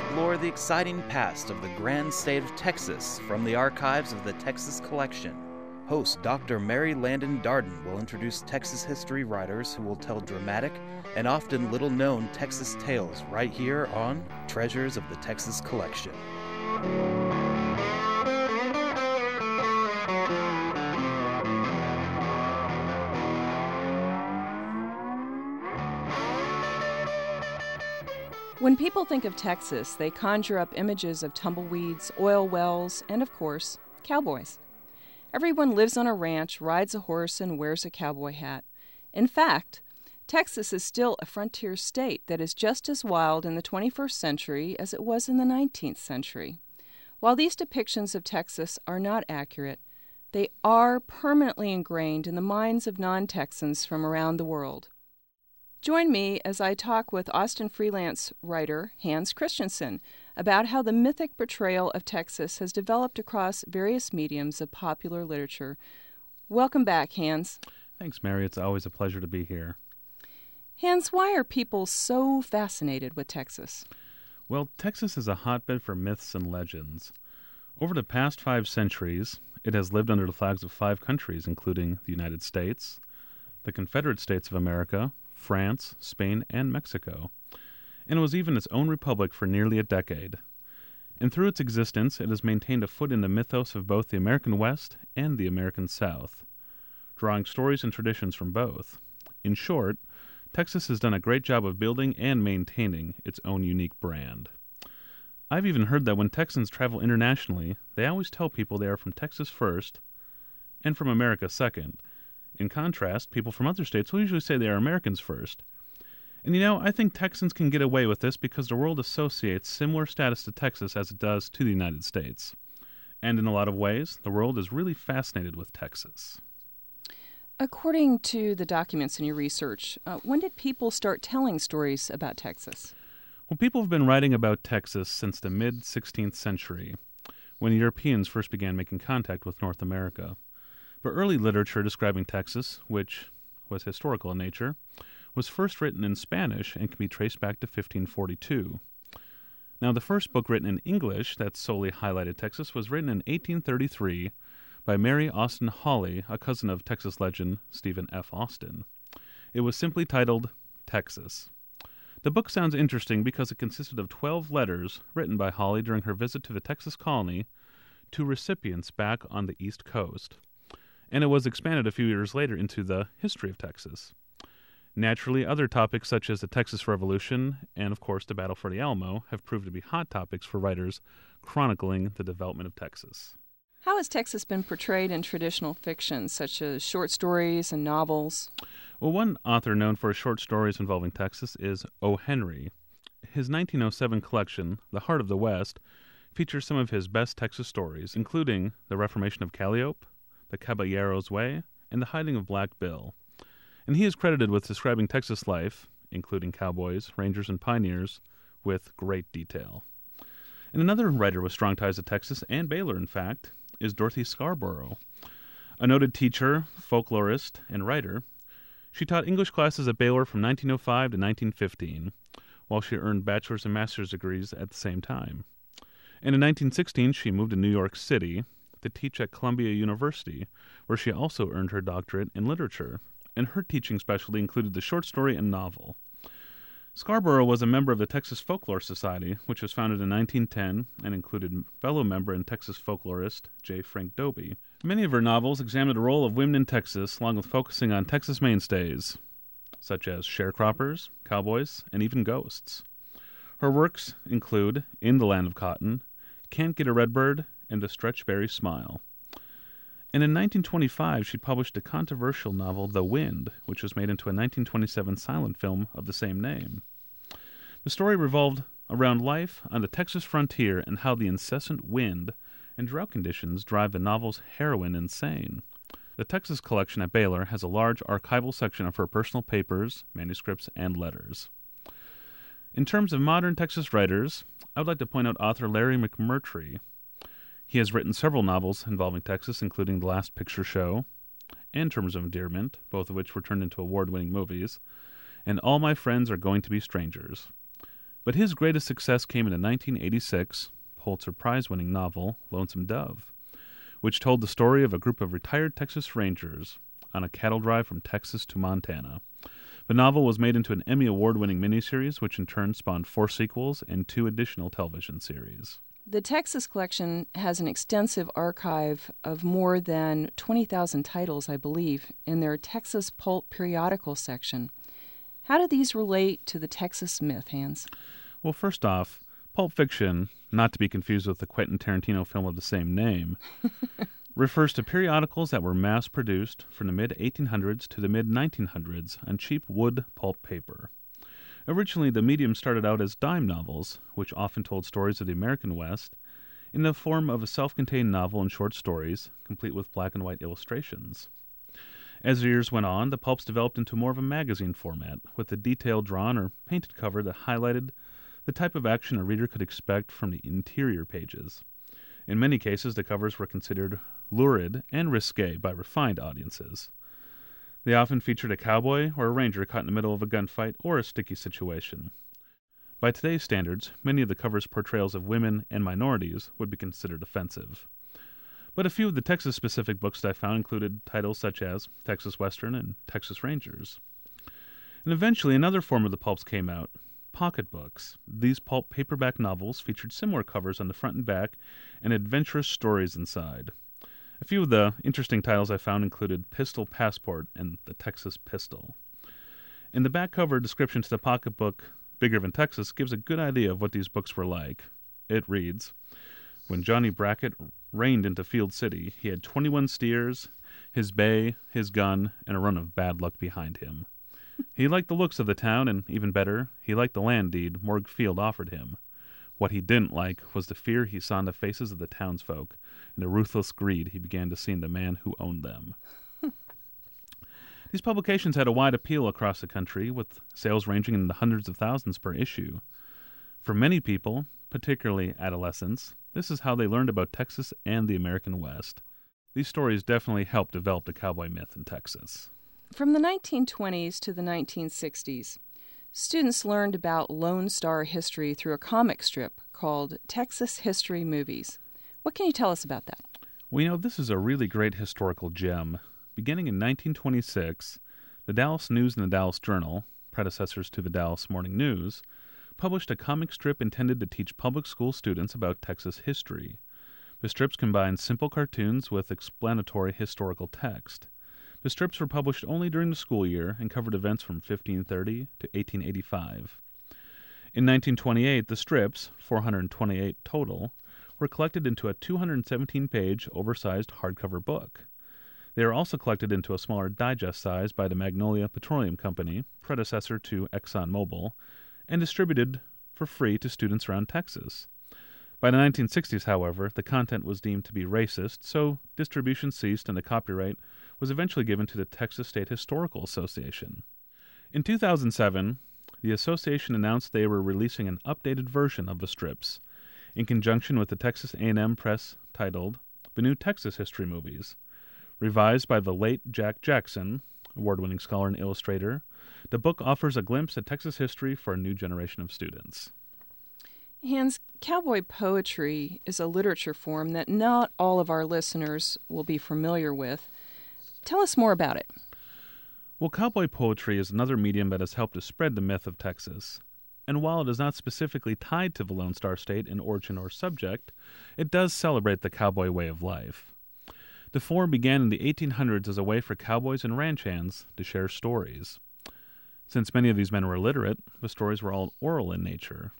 explore the exciting past of the grand state of Texas from the archives of the Texas Collection. Host Dr. Mary Landon Darden will introduce Texas history writers who will tell dramatic and often little-known Texas tales right here on Treasures of the Texas Collection. When people think of Texas, they conjure up images of tumbleweeds, oil wells, and, of course, cowboys. Everyone lives on a ranch, rides a horse, and wears a cowboy hat. In fact, Texas is still a frontier state that is just as wild in the 21st century as it was in the 19th century. While these depictions of Texas are not accurate, they are permanently ingrained in the minds of non-Texans from around the world. Join me as I talk with Austin freelance writer Hans Christensen about how the mythic portrayal of Texas has developed across various mediums of popular literature. Welcome back, Hans. Thanks, Mary. It's always a pleasure to be here. Hans, why are people so fascinated with Texas? Well, Texas is a hotbed for myths and legends. Over the past 5 centuries, it has lived under the flags of 5 countries, including the United States, the Confederate States of America, France, Spain, and Mexico, and it was even its own republic for nearly a decade. And through its existence, it has maintained a foot in the mythos of both the American West and the American South, drawing stories and traditions from both. In short, Texas has done a great job of building and maintaining its own unique brand. I've even heard that when Texans travel internationally, they always tell people they are from Texas first and from America second. In contrast, people from other states will usually say they are Americans first. And you know, I think Texans can get away with this because the world associates similar status to Texas as it does to the United States. And in a lot of ways, the world is really fascinated with Texas. According to the documents in your research, when did people start telling stories about Texas? Well, people have been writing about Texas since the mid-16th century, when Europeans first began making contact with North America. But early literature describing Texas, which was historical in nature, was first written in Spanish and can be traced back to 1542. Now, the first book written in English that solely highlighted Texas was written in 1833 by Mary Austin Holly, a cousin of Texas legend Stephen F. Austin. It was simply titled Texas. The book sounds interesting because it consisted of 12 letters written by Holly during her visit to the Texas colony to recipients back on the East Coast. And it was expanded a few years later into the history of Texas. Naturally, other topics such as the Texas Revolution and, of course, the Battle for the Alamo have proved to be hot topics for writers chronicling the development of Texas. How has Texas been portrayed in traditional fiction, such as short stories and novels? Well, one author known for his short stories involving Texas is O. Henry. His 1907 collection, The Heart of the West, features some of his best Texas stories, including The Reformation of Calliope, The Caballero's Way, and The Hiding of Black Bill. And he is credited with describing Texas life, including cowboys, rangers, and pioneers, with great detail. And another writer with strong ties to Texas, and Baylor, in fact, is Dorothy Scarborough. A noted teacher, folklorist, and writer, she taught English classes at Baylor from 1905 to 1915, while she earned bachelor's and master's degrees at the same time. And in 1916, she moved to New York City to teach at Columbia University, where she also earned her doctorate in literature, and her teaching specialty included the short story and novel. Scarborough was a member of the Texas Folklore Society, which was founded in 1910 and included fellow member and Texas folklorist J. Frank Dobie. Many of her novels examined the role of women in Texas, along with focusing on Texas mainstays, such as sharecroppers, cowboys, and even ghosts. Her works include In the Land of Cotton, Can't Get a Redbird, and The Stretchberry Smile. And in 1925, she published the controversial novel The Wind, which was made into a 1927 silent film of the same name. The story revolved around life on the Texas frontier and how the incessant wind and drought conditions drive the novel's heroine insane. The Texas collection at Baylor has a large archival section of her personal papers, manuscripts, and letters. In terms of modern Texas writers, I would like to point out author Larry McMurtry. He has written several novels involving Texas, including The Last Picture Show and Terms of Endearment, both of which were turned into award-winning movies, and All My Friends Are Going to Be Strangers. But his greatest success came in a 1986 Pulitzer Prize-winning novel, Lonesome Dove, which told the story of a group of retired Texas Rangers on a cattle drive from Texas to Montana. The novel was made into an Emmy Award-winning miniseries, which in turn spawned 4 sequels and 2 additional television series. The Texas Collection has an extensive archive of more than 20,000 titles, I believe, in their Texas Pulp periodical section. How do these relate to the Texas myth, Hans? Well, first off, Pulp Fiction, not to be confused with the Quentin Tarantino film of the same name, refers to periodicals that were mass-produced from the mid-1800s to the mid-1900s on cheap wood pulp paper. Originally, the medium started out as dime novels, which often told stories of the American West, in the form of a self-contained novel and short stories, complete with black and white illustrations. As the years went on, the pulps developed into more of a magazine format, with a detailed drawn or painted cover that highlighted the type of action a reader could expect from the interior pages. In many cases, the covers were considered lurid and risque by refined audiences. They often featured a cowboy or a ranger caught in the middle of a gunfight or a sticky situation. By today's standards, many of the cover's portrayals of women and minorities would be considered offensive. But a few of the Texas-specific books that I found included titles such as Texas Western and Texas Rangers. And eventually, another form of the pulps came out, pocketbooks. These pulp paperback novels featured similar covers on the front and back and adventurous stories inside. A few of the interesting titles I found included Pistol Passport and The Texas Pistol. In the back cover description to the pocketbook Bigger Than Texas gives a good idea of what these books were like. It reads, "When Johnny Brackett reined into Field City, he had 21 steers, his bay, his gun, and a run of bad luck behind him. He liked the looks of the town, and even better, he liked the land deed Morg Field offered him. What he didn't like was the fear he saw in the faces of the townsfolk, and the ruthless greed he began to see in the man who owned them." These publications had a wide appeal across the country, with sales ranging in the hundreds of thousands per issue. For many people, particularly adolescents, this is how they learned about Texas and the American West. These stories definitely helped develop the cowboy myth in Texas. From the 1920s to the 1960s, students learned about Lone Star history through a comic strip called Texas History Movies. What can you tell us about that? Well, this is a really great historical gem. Beginning in 1926, the Dallas News and the Dallas Journal, predecessors to the Dallas Morning News, published a comic strip intended to teach public school students about Texas history. The strips combined simple cartoons with explanatory historical text. The strips were published only during the school year and covered events from 1530 to 1885. In 1928, the strips, 428 total, were collected into a 217-page oversized hardcover book. They were also collected into a smaller digest size by the Magnolia Petroleum Company, predecessor to ExxonMobil, and distributed for free to students around Texas. By the 1960s, however, the content was deemed to be racist, so distribution ceased and the copyright was eventually given to the Texas State Historical Association. In 2007, the association announced they were releasing an updated version of the strips, in conjunction with the Texas A&M Press, titled The New Texas History Movies, revised by the late Jack Jackson, award-winning scholar and illustrator. The book offers a glimpse at Texas history for a new generation of students. Hans, cowboy poetry is a literature form that not all of our listeners will be familiar with. Tell us more about it. Well, cowboy poetry is another medium that has helped to spread the myth of Texas. And while it is not specifically tied to the Lone Star State in origin or subject, it does celebrate the cowboy way of life. The form began in the 1800s as a way for cowboys and ranch hands to share stories. Since many of these men were illiterate, the stories were all oral in nature,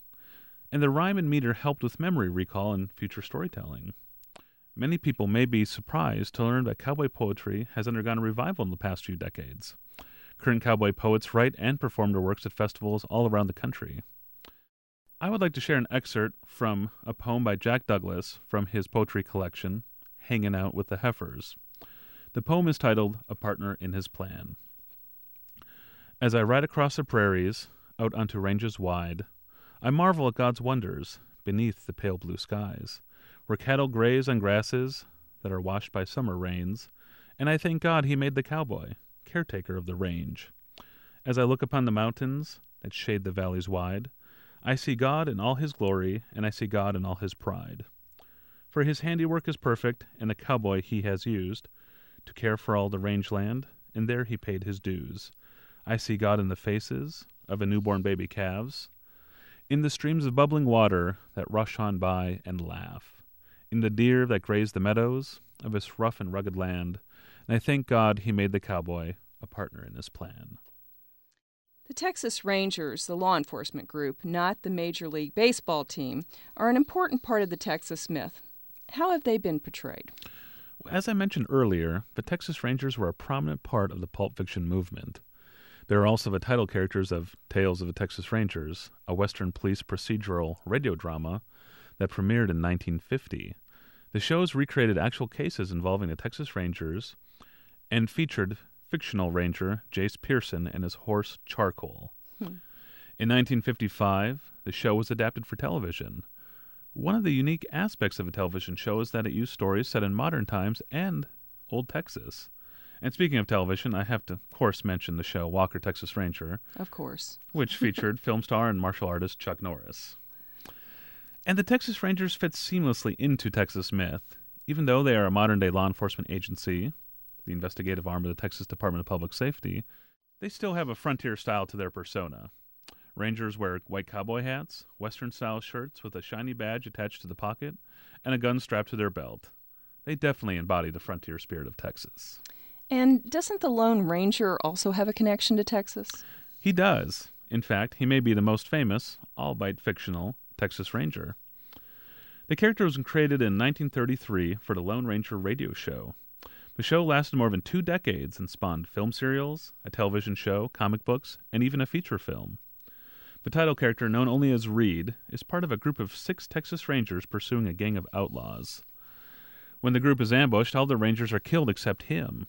and the rhyme and meter helped with memory recall and future storytelling. Many people may be surprised to learn that cowboy poetry has undergone a revival in the past few decades. Current cowboy poets write and perform their works at festivals all around the country. I would like to share an excerpt from a poem by Jack Douglas from his poetry collection, Hangin' Out with the Heifers. The poem is titled A Partner in His Plan. "As I ride across the prairies, out onto ranges wide, I marvel at God's wonders beneath the pale blue skies, where cattle graze on grasses that are washed by summer rains, and I thank God he made the cowboy, caretaker of the range. As I look upon the mountains that shade the valleys wide, I see God in all his glory, and I see God in all his pride. For his handiwork is perfect, and the cowboy he has used to care for all the rangeland, and there he paid his dues. I see God in the faces of a newborn baby calves, in the streams of bubbling water that rush on by and laugh, in the deer that graze the meadows of this rough and rugged land, and I thank God he made the cowboy a partner in his plan. The Texas Rangers, the law enforcement group, not the Major League Baseball team, are an important part of the Texas myth. How have they been portrayed? As I mentioned earlier, the Texas Rangers were a prominent part of the Pulp Fiction movement. They are also the title characters of Tales of the Texas Rangers, a Western police procedural radio drama that premiered in 1950. The shows recreated actual cases involving the Texas Rangers and featured fictional ranger Jace Pearson and his horse Charcoal. In 1955, the show was adapted for television. One of the unique aspects of a television show is that it used stories set in modern times and old Texas. And speaking of television, I have to, of course, mention the show Walker, Texas Ranger. Of course. Which featured film star and martial artist Chuck Norris. And the Texas Rangers fit seamlessly into Texas myth, even though they are a modern-day law enforcement agency, the investigative arm of the Texas Department of Public Safety. They still have a frontier style to their persona. Rangers wear white cowboy hats, Western-style shirts with a shiny badge attached to the pocket, and a gun strapped to their belt. They definitely embody the frontier spirit of Texas. And doesn't the Lone Ranger also have a connection to Texas? He does. In fact, he may be the most famous, albeit fictional, Texas Ranger. The character was created in 1933 for the Lone Ranger radio show. The show lasted more than 2 decades and spawned film serials, a television show, comic books, and even a feature film. The title character, known only as Reed, is part of a group of 6 Texas Rangers pursuing a gang of outlaws. When the group is ambushed, all the Rangers are killed except him.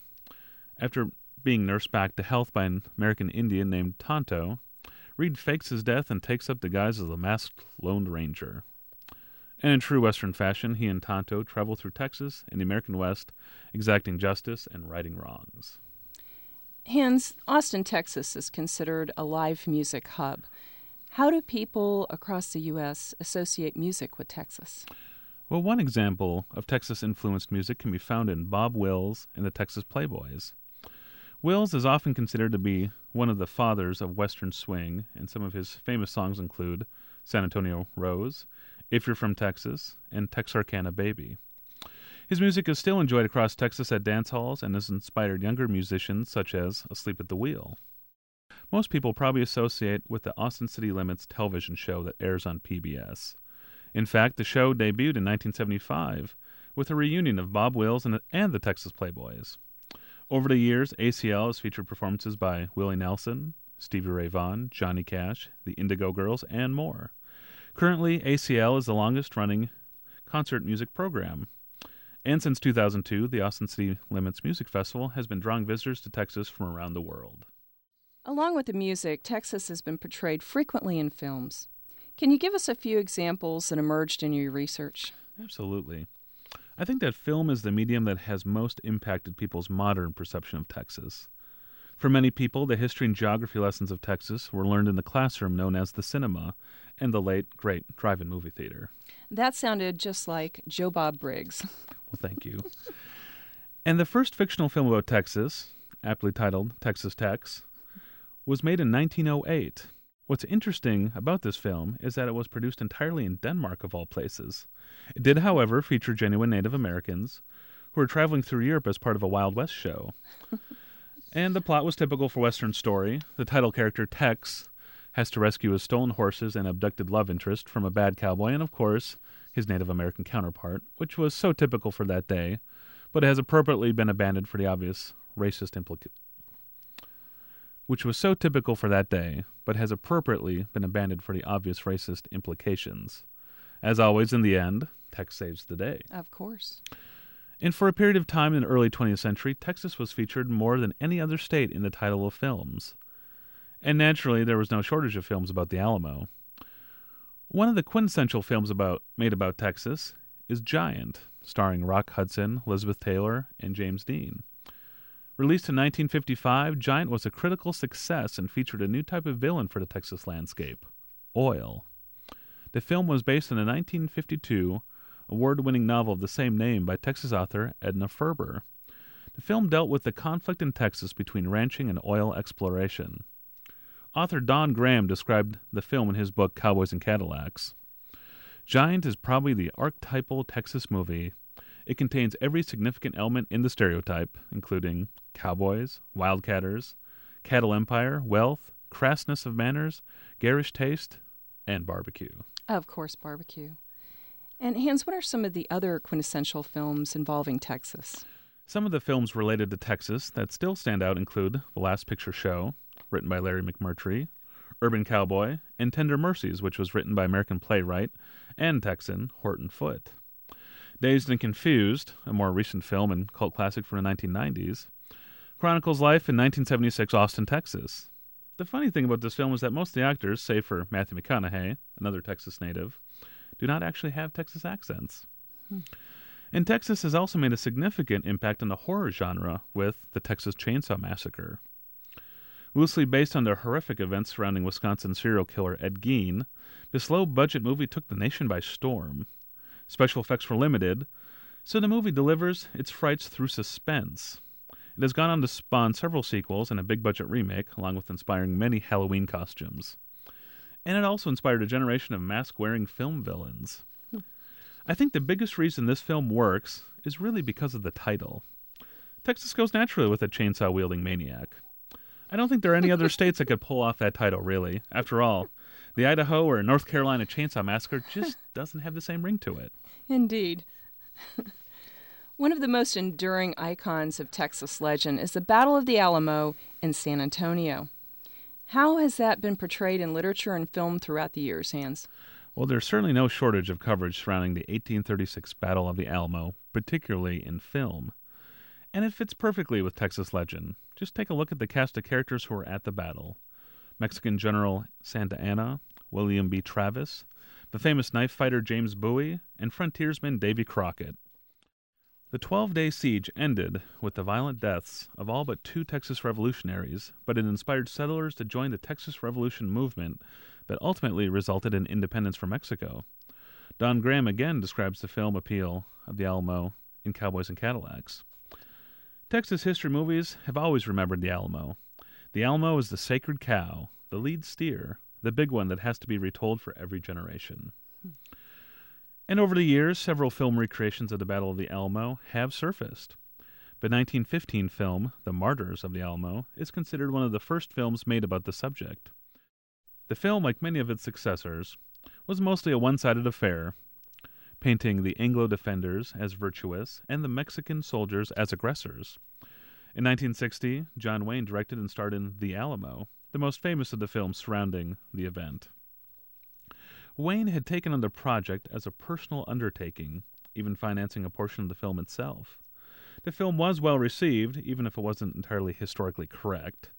After being nursed back to health by an American Indian named Tonto, Reed fakes his death and takes up the guise of the masked Lone Ranger. And in true Western fashion, he and Tonto travel through Texas and the American West, exacting justice and righting wrongs. Hans, Austin, Texas is considered a live music hub. How do people across the U.S. associate music with Texas? Well, one example of Texas-influenced music can be found in Bob Wills and the Texas Playboys. Wills is often considered to be one of the fathers of Western swing, and some of his famous songs include San Antonio Rose, If You're From Texas, and Texarkana Baby. His music is still enjoyed across Texas at dance halls and has inspired younger musicians such as Asleep at the Wheel. Most people probably associate with the Austin City Limits television show that airs on PBS. In fact, the show debuted in 1975 with a reunion of Bob Wills and the Texas Playboys. Over the years, ACL has featured performances by Willie Nelson, Stevie Ray Vaughan, Johnny Cash, the Indigo Girls, and more. Currently, ACL is the longest-running concert music program. And since 2002, the Austin City Limits Music Festival has been drawing visitors to Texas from around the world. Along with the music, Texas has been portrayed frequently in films. Can you give us a few examples that emerged in your research? Absolutely. I think that film is the medium that has most impacted people's modern perception of Texas. For many people, the history and geography lessons of Texas were learned in the classroom known as the cinema and the late, great drive-in movie theater. That sounded just like Joe Bob Briggs. Well, thank you. And the first fictional film about Texas, aptly titled Texas Tex, was made in 1908. What's interesting about this film is that it was produced entirely in Denmark, of all places. It did, however, feature genuine Native Americans who were traveling through Europe as part of a Wild West show. And the plot was typical for Western story. The title character, Tex, has to rescue his stolen horses and abducted love interest from a bad cowboy and, of course, his Native American counterpart, which was so typical for that day, but has appropriately been abandoned for the obvious racist implications. As always, in the end, Tex saves the day. Of course. And for a period of time in the early 20th century, Texas was featured more than any other state in the title of films. And naturally, there was no shortage of films about the Alamo. One of the quintessential films made about Texas is Giant, starring Rock Hudson, Elizabeth Taylor, and James Dean. Released in 1955, Giant was a critical success and featured a new type of villain for the Texas landscape, oil. The film was based on a 1952 award-winning novel of the same name by Texas author Edna Ferber. The film dealt with the conflict in Texas between ranching and oil exploration. Author Don Graham described the film in his book Cowboys and Cadillacs. Giant is probably the archetypal Texas movie. It contains every significant element in the stereotype, including cowboys, wildcatters, cattle empire, wealth, crassness of manners, garish taste, and barbecue. Of course, barbecue. And Hans, what are some of the other quintessential films involving Texas? Some of the films related to Texas that still stand out include The Last Picture Show, written by Larry McMurtry, Urban Cowboy, and Tender Mercies, which was written by American playwright and Texan Horton Foote. Dazed and Confused, a more recent film and cult classic from the 1990s, chronicles life in 1976 Austin, Texas. The funny thing about this film is that most of the actors, save for Matthew McConaughey, another Texas native, do not actually have Texas accents. And Texas has also made a significant impact on the horror genre with the Texas Chainsaw Massacre. Loosely based on the horrific events surrounding Wisconsin serial killer Ed Gein, this low-budget movie took the nation by storm. Special effects were limited, so the movie delivers its frights through suspense. It has gone on to spawn several sequels and a big-budget remake, along with inspiring many Halloween costumes. And it also inspired a generation of mask-wearing film villains. I think the biggest reason this film works is really because of the title. Texas goes naturally with a chainsaw-wielding maniac. I don't think there are any other states that could pull off that title, really. After all, the Idaho or North Carolina Chainsaw Massacre just doesn't have the same ring to it. Indeed. One of the most enduring icons of Texas legend is the Battle of the Alamo in San Antonio. How has that been portrayed in literature and film throughout the years, Hans? Well, there's certainly no shortage of coverage surrounding the 1836 Battle of the Alamo, particularly in film. And it fits perfectly with Texas legend. Just take a look at the cast of characters who were at the battle. Mexican General Santa Anna, William B. Travis, the famous knife fighter James Bowie, and frontiersman Davy Crockett. The 12-day siege ended with the violent deaths of all but 2 Texas revolutionaries, but it inspired settlers to join the Texas Revolution movement that ultimately resulted in independence from Mexico. Don Graham again describes the film appeal of the Alamo in Cowboys and Cadillacs. Texas history movies have always remembered the Alamo. The Alamo is the sacred cow, the lead steer, the big one that has to be retold for every generation. And over the years, several film recreations of the Battle of the Alamo have surfaced. The 1915 film, The Martyrs of the Alamo, is considered one of the first films made about the subject. The film, like many of its successors, was mostly a one-sided affair, painting the Anglo defenders as virtuous and the Mexican soldiers as aggressors. In 1960, John Wayne directed and starred in The Alamo, the most famous of the films surrounding the event. Wayne had taken on the project as a personal undertaking, even financing a portion of the film itself. The film was well received, even if it wasn't entirely historically correct.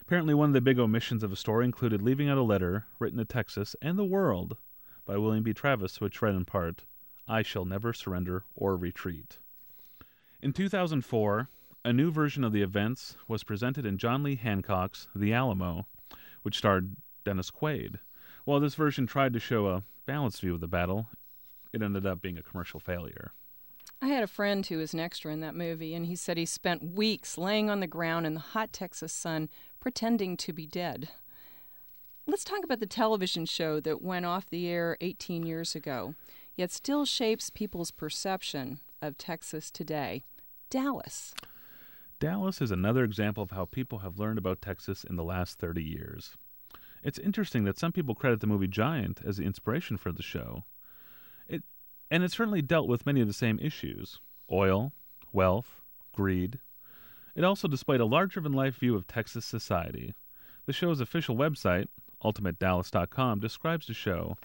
Apparently, one of the big omissions of the story included leaving out a letter written to Texas and the world by William B. Travis, which read in part, "I shall never surrender or retreat." In 2004, a new version of the events was presented in John Lee Hancock's The Alamo, which starred Dennis Quaid. While this version tried to show a balanced view of the battle, it ended up being a commercial failure. I had a friend who was an extra in that movie, and he said he spent weeks laying on the ground in the hot Texas sun pretending to be dead. Let's talk about the television show that went off the air 18 years ago, yet still shapes people's perception of Texas today, Dallas. Dallas is another example of how people have learned about Texas in the last 30 years. It's interesting that some people credit the movie Giant as the inspiration for the show. It certainly dealt with many of the same issues: oil, wealth, greed. It also displayed a larger-than-life view of Texas society. The show's official website, ultimatedallas.com, describes the show.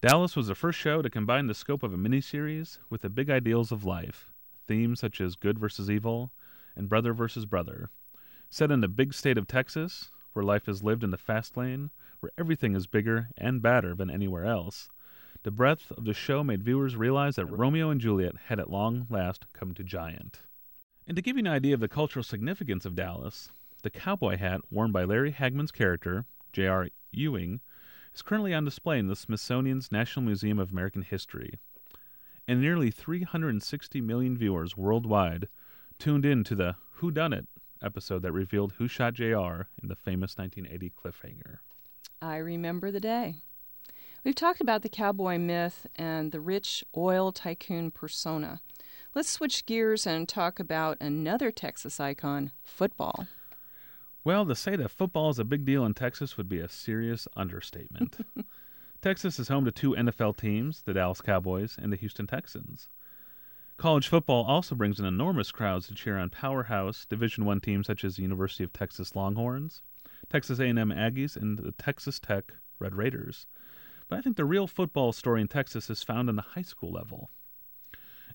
Dallas was the first show to combine the scope of a miniseries with the big ideals of life, themes such as good versus evil, and brother versus brother. Set in the big state of Texas, where life is lived in the fast lane, where everything is bigger and badder than anywhere else, the breadth of the show made viewers realize that Romeo and Juliet had at long last come to Giant. And to give you an idea of the cultural significance of Dallas, the cowboy hat worn by Larry Hagman's character, J.R. Ewing, is currently on display in the Smithsonian's National Museum of American History. And nearly 360 million viewers worldwide tuned in to the Who Done It episode that revealed who shot J.R. in the famous 1980 cliffhanger. I remember the day. We've talked about the cowboy myth and the rich oil tycoon persona. Let's switch gears and talk about another Texas icon, football. Well, to say that football is a big deal in Texas would be a serious understatement. Texas is home to two NFL teams, the Dallas Cowboys and the Houston Texans. College football also brings in enormous crowds to cheer on powerhouse Division I teams such as the University of Texas Longhorns, Texas A&M Aggies, and the Texas Tech Red Raiders. But I think the real football story in Texas is found on the high school level.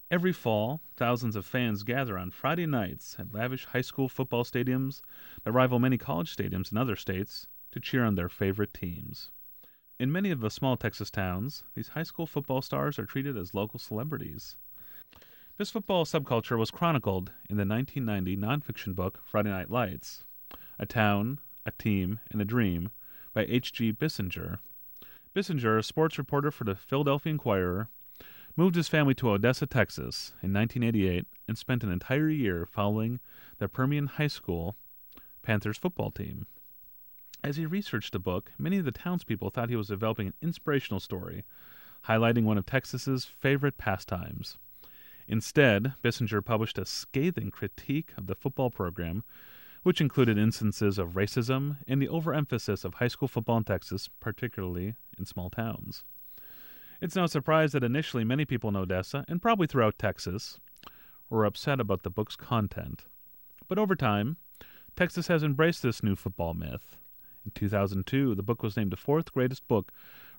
Every fall, thousands of fans gather on Friday nights at lavish high school football stadiums that rival many college stadiums in other states to cheer on their favorite teams. In many of the small Texas towns, these high school football stars are treated as local celebrities. This football subculture was chronicled in the 1990 nonfiction book Friday Night Lights, A Town, A Team, and a Dream by H.G. Bissinger. Bissinger, a sports reporter for the Philadelphia Inquirer, moved his family to Odessa, Texas in 1988 and spent an entire year following the Permian High School Panthers football team. As he researched the book, many of the townspeople thought he was developing an inspirational story, highlighting one of Texas's favorite pastimes. Instead, Bissinger published a scathing critique of the football program, which included instances of racism and the overemphasis of high school football in Texas, particularly in small towns. It's no surprise that initially many people in Odessa, and probably throughout Texas, were upset about the book's content. But over time, Texas has embraced this new football myth. In 2002, the book was named the fourth greatest book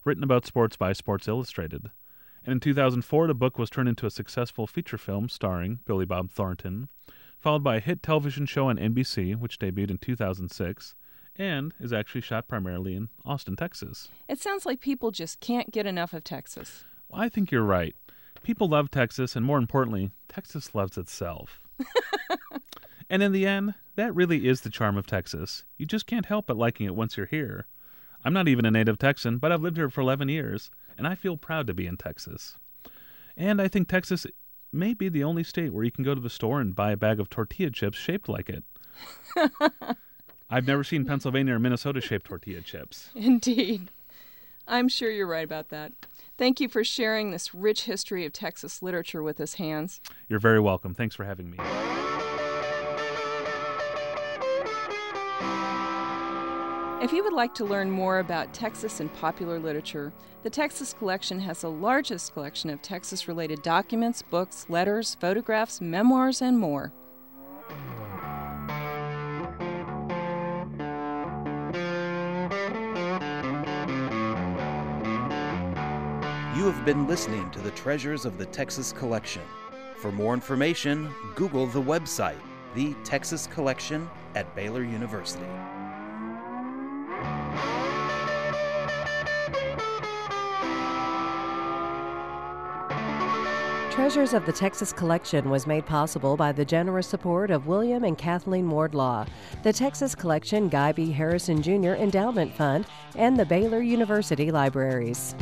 written about sports by Sports Illustrated. And in 2004, the book was turned into a successful feature film starring Billy Bob Thornton, followed by a hit television show on NBC, which debuted in 2006, and is actually shot primarily in Austin, Texas. It sounds like people just can't get enough of Texas. Well, I think you're right. People love Texas, and more importantly, Texas loves itself. And in the end, that really is the charm of Texas. You just can't help but liking it once you're here. I'm not even a native Texan, but I've lived here for 11 years, and I feel proud to be in Texas. And I think Texas may be the only state where you can go to the store and buy a bag of tortilla chips shaped like it. I've never seen Pennsylvania or Minnesota-shaped tortilla chips. Indeed. I'm sure you're right about that. Thank you for sharing this rich history of Texas literature with us, Hans. You're very welcome. Thanks for having me. If you would like to learn more about Texas and popular literature, the Texas Collection has the largest collection of Texas-related documents, books, letters, photographs, memoirs, and more. You have been listening to the Treasures of the Texas Collection. For more information, Google the website, The Texas Collection at Baylor University. Treasures of the Texas Collection was made possible by the generous support of William and Kathleen Wardlaw, the Texas Collection Guy B. Harrison Jr. Endowment Fund, and the Baylor University Libraries.